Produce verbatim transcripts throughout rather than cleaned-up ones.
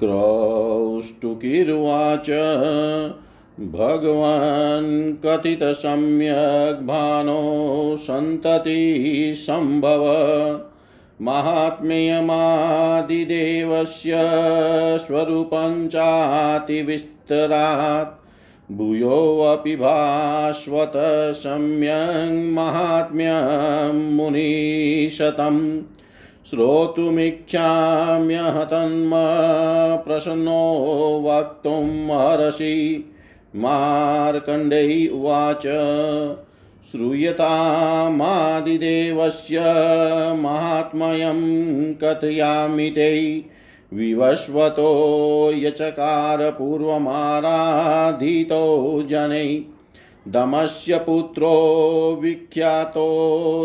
क्रौष्टुकिर्वाच भगवान् कथित सम्यग् भानो संतति संभव महात्म्यमादिदेवस्य स्वरूपं चाति विस्तरात् भूयोऽपि भास्वत सम्यं महात्म्यं मुनिशतम् श्रोतुमिच्छाम्यह तन्मम प्रसन्नो वक्तुम् अर्हसि मार्कण्डेय उवाच श्रूयतामादिदेवस्य महात्म्यं कथयामि ते विवस्वतो यचकार पूर्वमाराधितो जनै दमस्य पुत्रो विख्यातो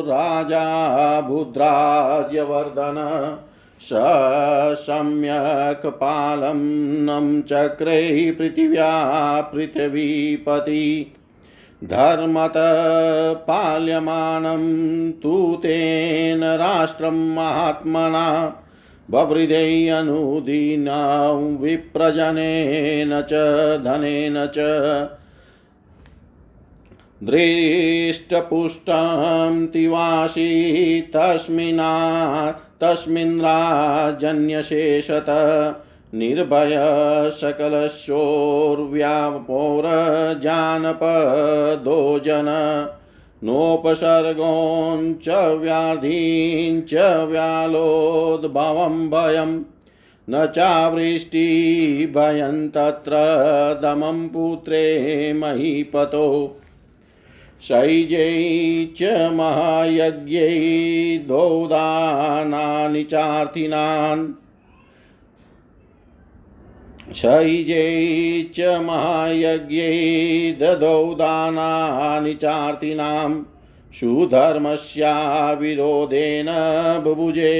राजा भूद्राज्यवर्धन स सम्यक् पालनं चक्रे पृथिव्या पृथिवीपति धर्मतः पाल्यमानं तु तेन राष्ट्रं महात्मना बवृधे अनुदीनां विप्रजनेन च धनेन च दृष्टपुष्टं तिवासी तस्मिना तस्मिन् राजन्यशेषत निर्भय सकलशौर्व्यापोर जानपदो जन नोपसर्गोञ्च व्याधीं च व्यालोद्भवं भयं न चावृष्टि भयं तत्र दमं पुत्रे महीपतो शैजै च महायज्ञै दौदानानि चार्थिनान् शैजै च महायज्ञै ददौदानानि चार्थिनां सुधर्मस्या विरोधेन बुभुजे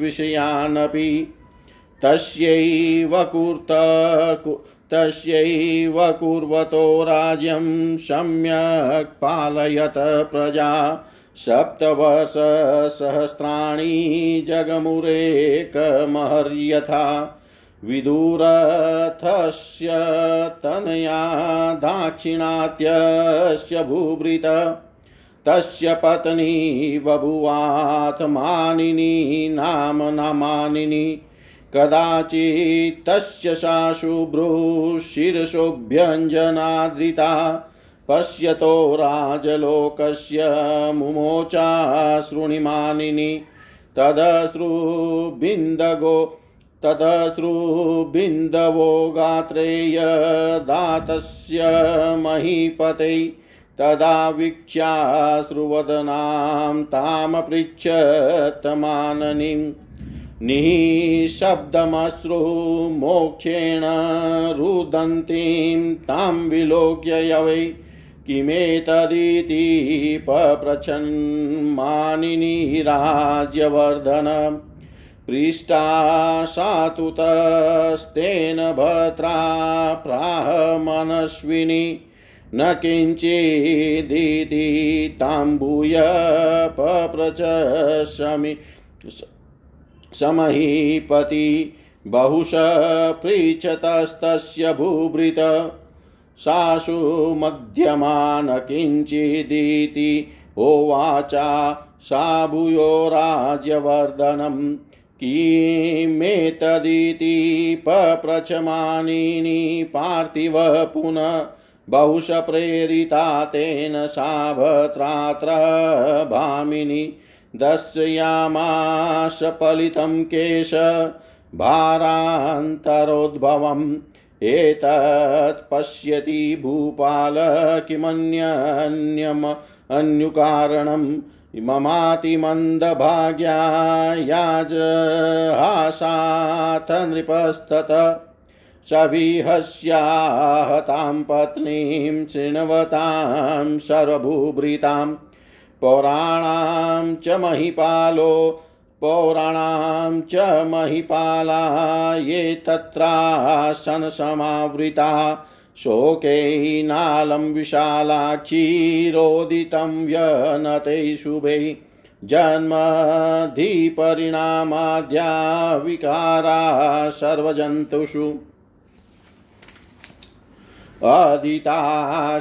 विषयानपि तस्यैव कुर्तकु तस्यैव कुर्वतो राज्यं सम्यक् पालयत प्रजा सप्तवर्ष सहस्राणि जगमुरेकमहर्यथा विदुरथस्य तनया दाक्षिणात्यस्य भूभृत तस्य पत्नी बभुवात् मानिनी नाम न मानिनी कदाचित् तस्य सा शुभ्रूशिरशोभ्यञ्जनादृता पश्यतो राजलोकस्य मुमोचा श्रुणिमानिनी तदश्रुबिन्दगो तदश्रुबिन्दवो गात्रेय दातस्य महीपते तदा वीक्ष्याश्रुवदनां तां पृच्छत माननीम् निःशब्दमश्रु मोक्षेण रुदन्तीं तां विलोक्य यवै किमेतदिति पप्रच्छन् मानिनी राज्यवर्धन पृष्टा सा तु तस्तेन भर्त्रा प्राह मनस्विनी न किञ्चिदिति तां भूय पप्रच्छ समी समहीपति बहुश पृच्छतस्तस्य भूभृत सासु मध्यमान किंचिदिति ओवाचा सा भूयो राज्यवर्धनम् किमेतदिति पप्रच्छमानिनी पार्थिव पुनः बहुश प्रेरिता तेन सा भर्त्रात्र भामिनी दर्शयामास फलितं केश भारान्तरोद्भवम् एतत् पश्यति भूपाल किमन्यन्यम अन्युकारणं ममाति मन्दभाग्या याजहासाथ नृपस्तत सविहस्याहतां पत्नीं शृण्वतां सर्वभूभृतां पौराणां च महीपालो पौराणां च महीपाला ये तत्रासन समावृता शोके नालं विशालाक्षी रोदितं व्यनते शुभे जन्मादि परिणामाद्या विकारा सर्वजन्तुषु आदिता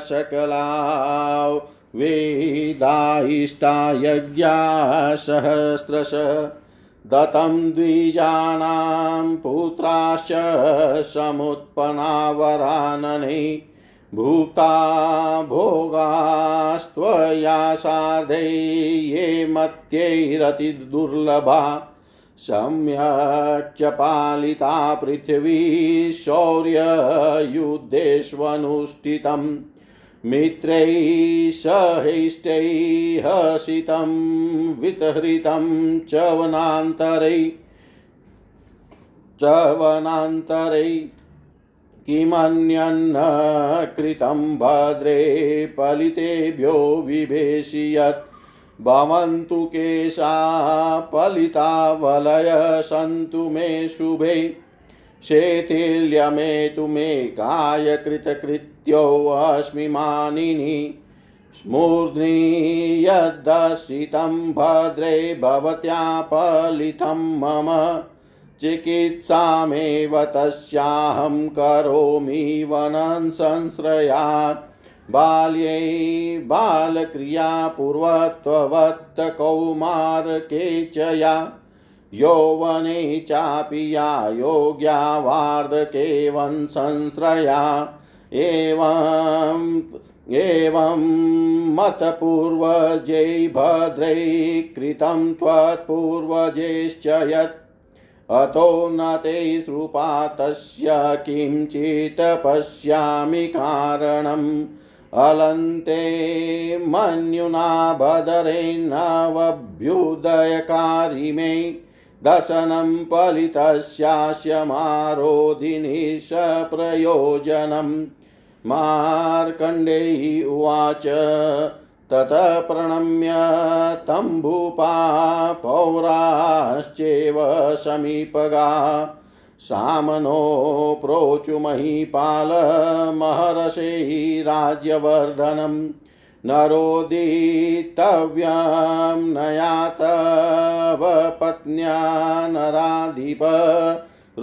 सकला वेदायिष्ठा यज्ञा सहस्रश दतं द्विजानां पुत्राश्च समुत्पन्नावरानने भूता भोगास्त्वया सार्धे ये मत्यैरति दुर्लभा सम्यक् च पालिता पृथ्वी शौर्ययुद्धेष्वनुष्ठितम् मित्रैः सहिष्ठैः हसितं वितहृतं च वनान्तरे च वनान्तरे किमन्यन्न कृतं भद्रे पलितेभ्यो विभेषयत् भवन्तु केशा पलिता वलय सन्तु मे शुभे शैथिल्य मे तु मे काय कृतकृत्यो अस्मि मानिनि स्मूर्ध्नि यद्दर्शितं भद्रे भवत्या पलितं मम चिकित्सामेव तस्याहं करोमि वनं संश्रयात् बाल्ये बालक्रिया पूर्वत्ववत् कौमारके च या यौवने चापि या योग्या वार्धके वन् संश्रया एवं एवं मतपूर्वजै भद्रै कृतं त्वत्पूर्वजैश्च यत् अतो न ते श्रुपा तस्य किंचित् पश्यामि कारणम् अलन्ते मन्युना भदरे नवभ्युदयकारि मे दशनं पलितस्यास्य मारोधिनि स प्रयोजनम् मार्कण्डेय उवाच ततः प्रणम्य तं भूपा पौराश्चैव समीपगा सामनो प्रोचु महीपाल महर्षे राज्यवर्धनम् नरोदितव्यं नयातव पत्न्या नराधिप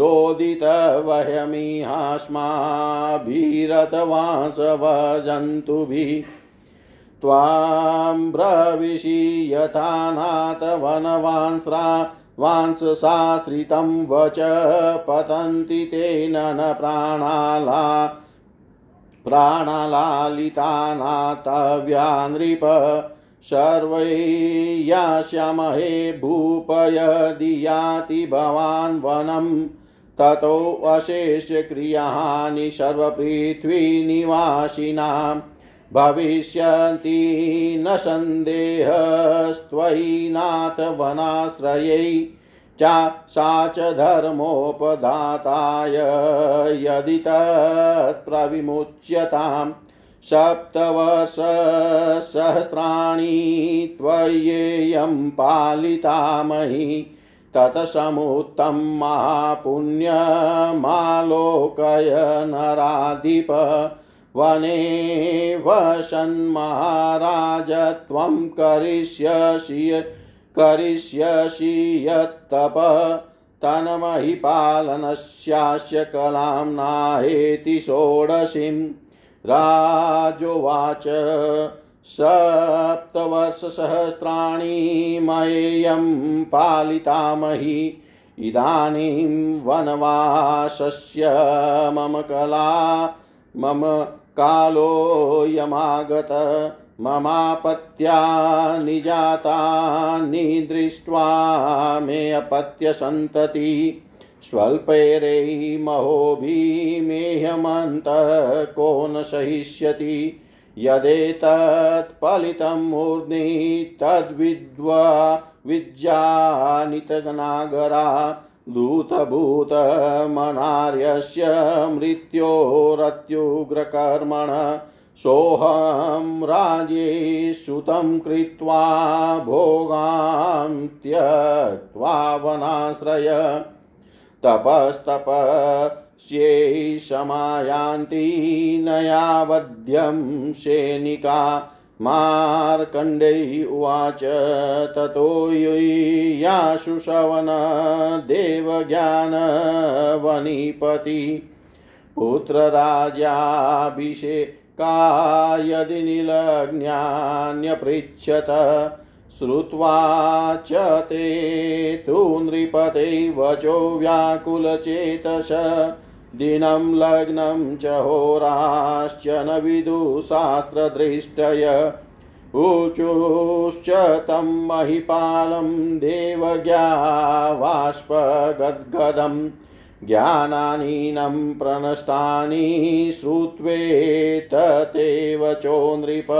रोदित वहमिहास्माभिरतवांसवजन्तुभिः त्वां ब्रविषि यथा नाथवनवांस्रा वांससास्त्रितं वच पतन्ति तेन न प्राणाला प्राणालालिता नातव्या नृप सर्वै यास्यामहे भूपय दियाति भवान् वनं ततो अशेषक्रियाणि सर्वपृथ्वीनिवासिनां भविष्यन्ति न सन्देहस्त्वयि नाथ वनाश्रये चा सा च धर्मोपदाताय यदि तत्प्रविमुच्यताम् सप्तवर्षसहस्राणि त्वय्येयं पालिता मयि तत्समुत्तम महापुण्यमालोकय नराधिप वने वसन् महाराज त्वं करिष्यसि करिष्यसि यत्तप तन्महि पालनस्यास्य कलां नाहेति षोडशीम् राजोवाच सप्तवर्षसहस्राणि मयेयं पालिता मही इदानीं वनवासस्य मम कला मम कालोऽयमागत ममापत्या निजाता निदृष्ट्वा मे अपत्य सन्तति स्वल्पैरेहि महोभिमेह्यमन्तः को न सहिष्यति यदेतत् पलितं मूर्ध्नि तद्विद्वा विज्ञानितनागरा दूतभूतमनार्यस्य मृत्योरत्युग्रकर्मणः सोऽहं राज्ये सुतं कृत्वा भोगां त्यक्त्वा वनाश्रय तपस्तपस्यै समायान्ति न यावद्यं सेनिका मार्कण्डेय उवाच ततो याशु श्रवण देवज्ञान वनिपति पुत्रराजाभिषेकायदि निलग्नान्यपृच्छत श्रुत्वा च ते तु नृपते वचो व्याकुलचेतस दिनं लग्नं च होराश्च न विदुशास्त्रदृष्टय ऊचुश्च तं महिपालं देवज्ञावाष्पगद्गदं ज्ञानानीनं प्रणष्टानि श्रुत्वेत ते वचो नृप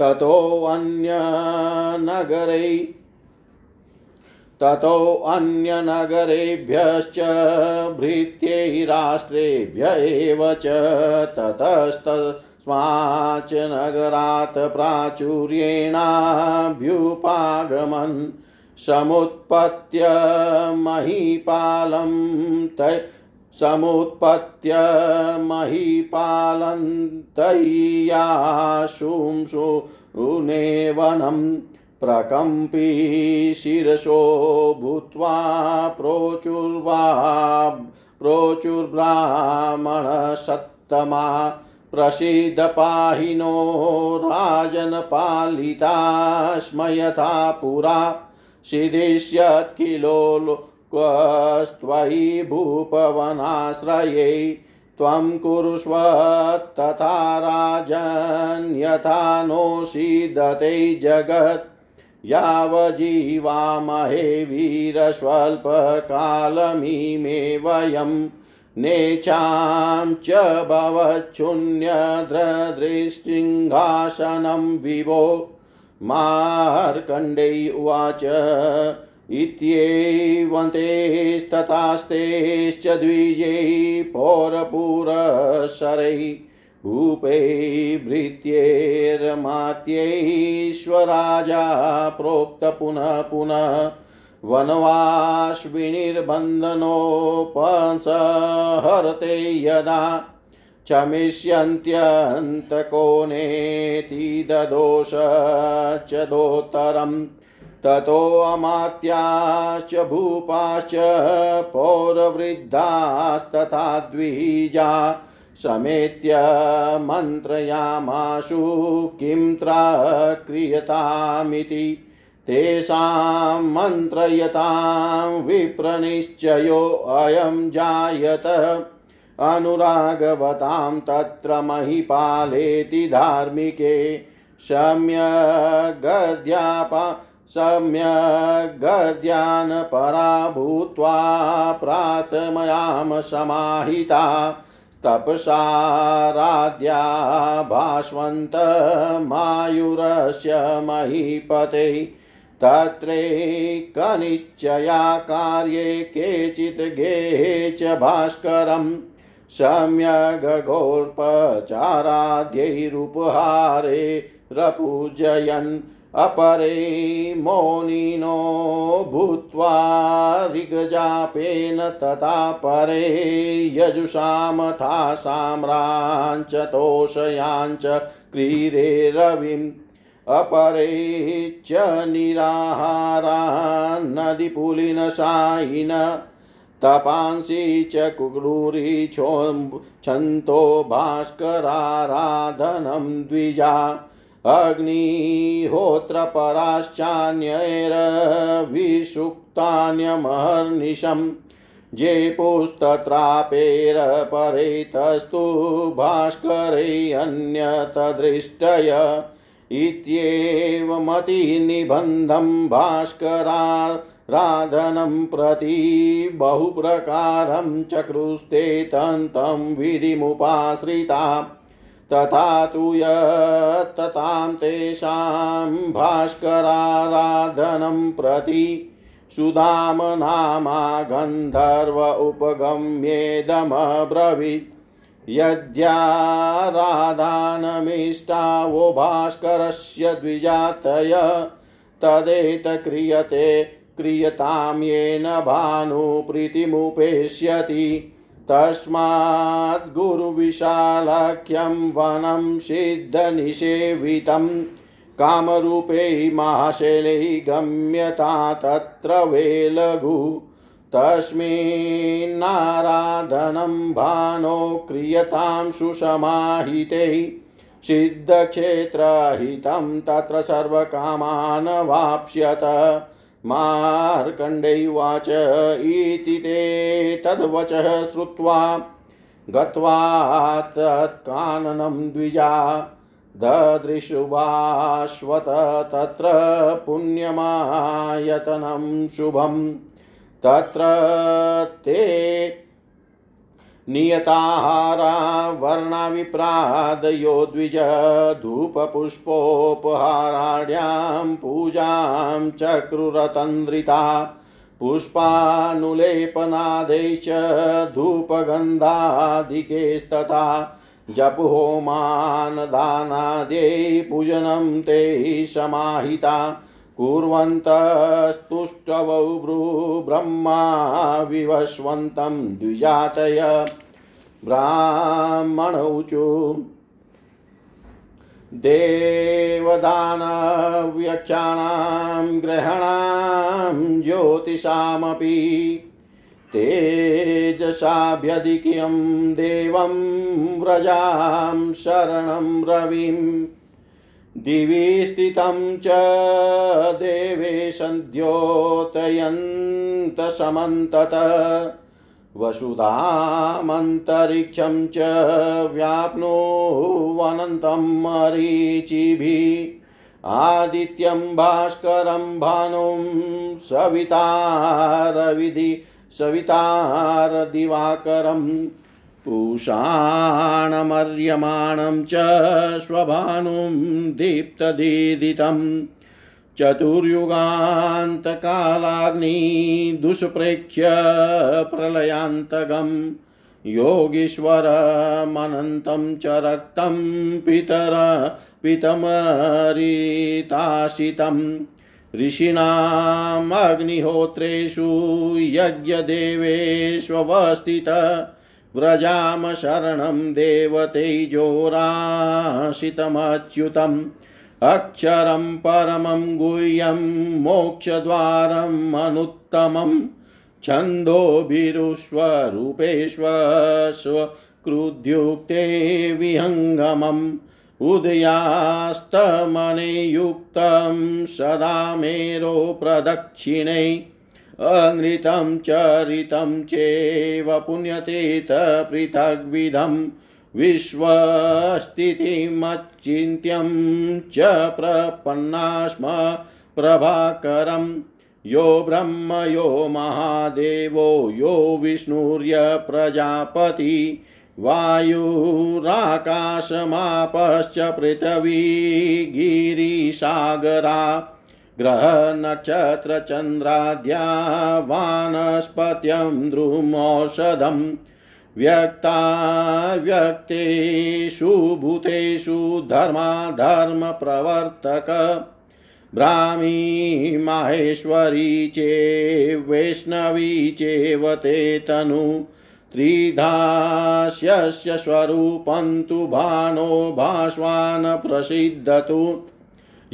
ततो अन्यनगरे ततो अन्यनगरेभ्यश्च भृत्यै राष्ट्रेभ्य एव च ततस्तस्माच्च नगरात् प्राचुर्येणाभ्युपागमन् समुत्पत्य महीपालं तै समुत्पत्य महीपालं तैयाशुं सुनेवनं प्रकम्पी शिरसो भूत्वा प्रोचुर्वा प्रोचुर्ब्राह्मण सत्तमा प्रसीद पाहिनो राजन पालिता स्मयता पुरा सिदिष्यत् किलो क्वस्त्वयि भूपवनाश्रये त्वं कुरुष्व तथा राजन्यथा नोषिदते जगत् यावजीवामहे वीरस्वल्पकालमिमे वयं नेचां च भवच्छून्यदृष्टिसिंहासनं विभो मार्कण्डेय उवाच इत्येवंतेस्तथास्तेश्च द्विजै पौरपुरसरै भूपै भृत्यैर्मात्यैश्वराजा प्रोक्त पुनः पुनः वनवाश्विनिर्बन्धनोपसंहर्ते यदा क्षमिष्यन्त्यन्तकोनेति ददोष च दोत्तरम् ततो अमात्याश्च भूपाश्च पौरवृद्धास्तथा द्विजा समेत्य मन्त्रयामाशु किं त्रा क्रियतामिति तेषां मन्त्रयतां विप्रनिश्चयो अयं जायत अनुरागवतां तत्र महीपालेति धार्मिके सम्यगद्यापा सम्यग्ज्ञान परा भूत्वा प्रातमयाम समाहिता तपसाराध्या भाष्वन्त मायुरस्य महीपते तत्रैकनिश्चया कार्ये केचित् गेहे च भास्करम् सम्यगोपचाराद्यैरुपहारे रपूजयन् अपरे मौनिनो भूत्वा ऋग्जापेन तथा परे यजुषामथा साम्रांच तोषयांच क्रीरे रविम् अपरे च निराहारान् नदीपुलिन सायिन तपांसि च कुक्रूरी छन्तो भास्कराराधनं द्विजा अग्निहोत्र पराश्चान्यैरभिषुक्तान्यमहर्निशं जेपुस्तत्रापेरपरेतस्तु भास्करेऽन्यतदृष्टय इत्येवमतिनिबन्धं भास्कराराधनं प्रति बहुप्रकारं चक्रुस्ते तन्तं विधिमुपाश्रिता तथा तु यत्ततां तेषां भास्कराराधनं प्रति सुदाम नामा गन्धर्व उपगम्येदमब्रवीत् यद्याराधनमिष्टावो भास्करस्य द्विजातय तदेत क्रियते क्रियतां येन भानुप्रीतिमुपेष्यति तस्मात् गुरुविशालाख्यं वनं सिद्धनिषेवितं कामरूपे महाशैले गम्यता तत्र वेलघु तस्मिन्नाराधनं भानो क्रियतां सुसमाहिते सिद्धक्षेत्रहितं तत्र सर्वकामान् वाप्स्यत। मार्कण्डेय उवाच इति ते तद्वचः श्रुत्वा गत्वा तत्काननं द्विजा ददृशुवाश्वत तत्र पुण्यमायतनं शुभं तत्र ते नियताहारा वर्णविप्रादयो द्विज धूपपुष्पोपहाराढ्यां पूजां चक्रुरतन्द्रिता पुष्पानुलेपनादैश्च धूपगन्धादिकेस्तथा जपहोमानदानादे पूजनं ते समाहिता कुर्वन्तस्तुष्टवौ ब्रह्मा विवस्वन्तं द्विजातय। ब्राह्मणौचु देवदानव्यक्षाणां ग्रहणां ज्योतिषामपि तेजसाभ्यधिकं देवं व्रजां शरणं रविम् दिवि स्थितं च देवे सद्योतयन्त समन्तत वसुधामन्तरिक्षं च व्याप्नुवन्तं मरीचिभिः आदित्यं भास्करं भानुं सवितारविधि सवितारदिवाकरम् पूषाणमर्यमाणं च स्वभानुं दीप्तदीदितं चतुर्युगान्तकालाग्निं दुष्प्रेक्ष्य प्रलयान्तकं योगीश्वरमनन्तं च रक्तं पितर पितमरिताशितं ऋषीणामग्निहोत्रेषु यज्ञदेवेष्वस्थित व्रजाम शरणं देवतेजोराशितमच्युतम् अक्षरं परमं गुह्यं मोक्षद्वारम् अनुत्तमं छन्दोभिरुष्वरूपेष्वस्वकृद्युक्ते विहङ्गमम् उदयास्तमनियुक्तं सदा मेरो प्रदक्षिणे अनृतं चरितं चेव पुण्यतीत पृथग्विधं विश्वस्थितिमचिन्त्यं च प्रपन्नास्म प्रभाकरं यो ब्रह्म यो महादेवो यो विष्णुर्य प्रजापति वायुराकाशमापश्च पृथ्वी गिरिसागरा ग्रह नक्षत्र चंद्राद्या वानस्पत्यं द्रुमौषधं व्यक्ता व्यक्तेषु भूतेषु धर्मा धर्म प्रवर्तक ब्राह्मी माहेश्वरी चेव वैष्णवी चेव ते तनु त्रिधास्य स्वरूपं तु भानो भास्वान् प्रसिद्धतु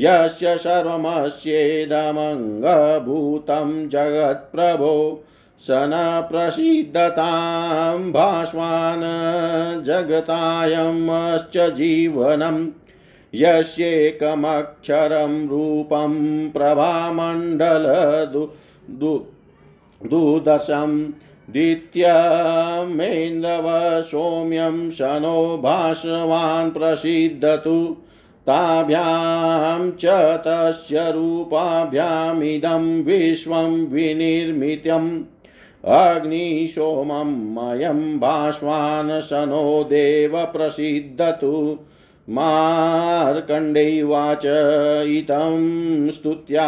यस्य सर्वमस्येदमङ्गभूतं जगत्प्रभो स न प्रसीदतां भास्वान् जगतायमश्च जीवनं यस्येकमक्षरं रूपं प्रभामण्डलदु दु दुदर्शं दित्यमेन्दव सौम्यं शनो भास्वान् प्रसीदतु ताभ्यां च तस्य रूपाभ्यामिदं विश्वं विनिर्मितम् अग्निशोमं मयं भास्वान् शनो देव प्रसीदतु। मार्कण्डेय उवाच इतं स्तुत्या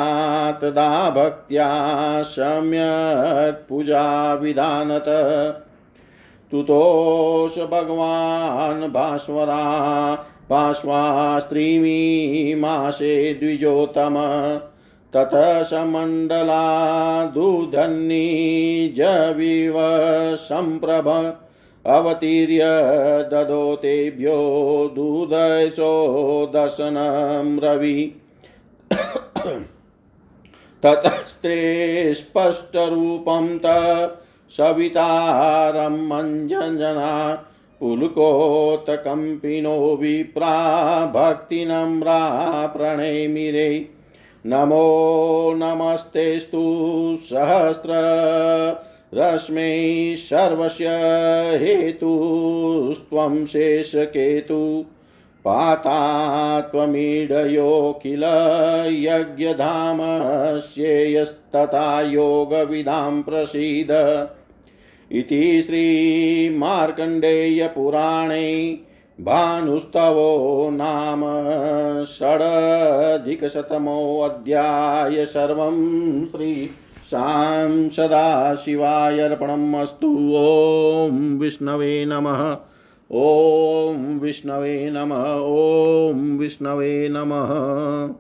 तदा भक्त्या सम्यक् पूजा विधानत तुतोष भगवान् भास्वरा पाश्वास्त्रीमी मासे द्विजोतम ततः समण्डला दूधन्नी जविव संप्रभ अवतीर्य ददो तेभ्यो दुर्दशो दशनं रवि ततस्ते स्पष्टरूपं तत् सवितारं मञ्जनजना पुलकोत्कम्पिनो विप्रा भक्तिनम्रा प्रणेमिरे नमो नमस्तेस्तु सहस्र रश्मे सर्वस्य हेतुस्त्वं शेषकेतु पाता त्वमीडयो किल यज्ञधामस्येयस्तथा योगविदां प्रसीद इति श्रीमार्कण्डेयपुराणे भानुस्तवो नाम षडधिकशतमोऽध्याय सर्वं श्री सां सदाशिवाय अर्पणमस्तु। ओम विष्णवे नमः। ओम विष्णवे नमः। ओम विष्णवे नमः।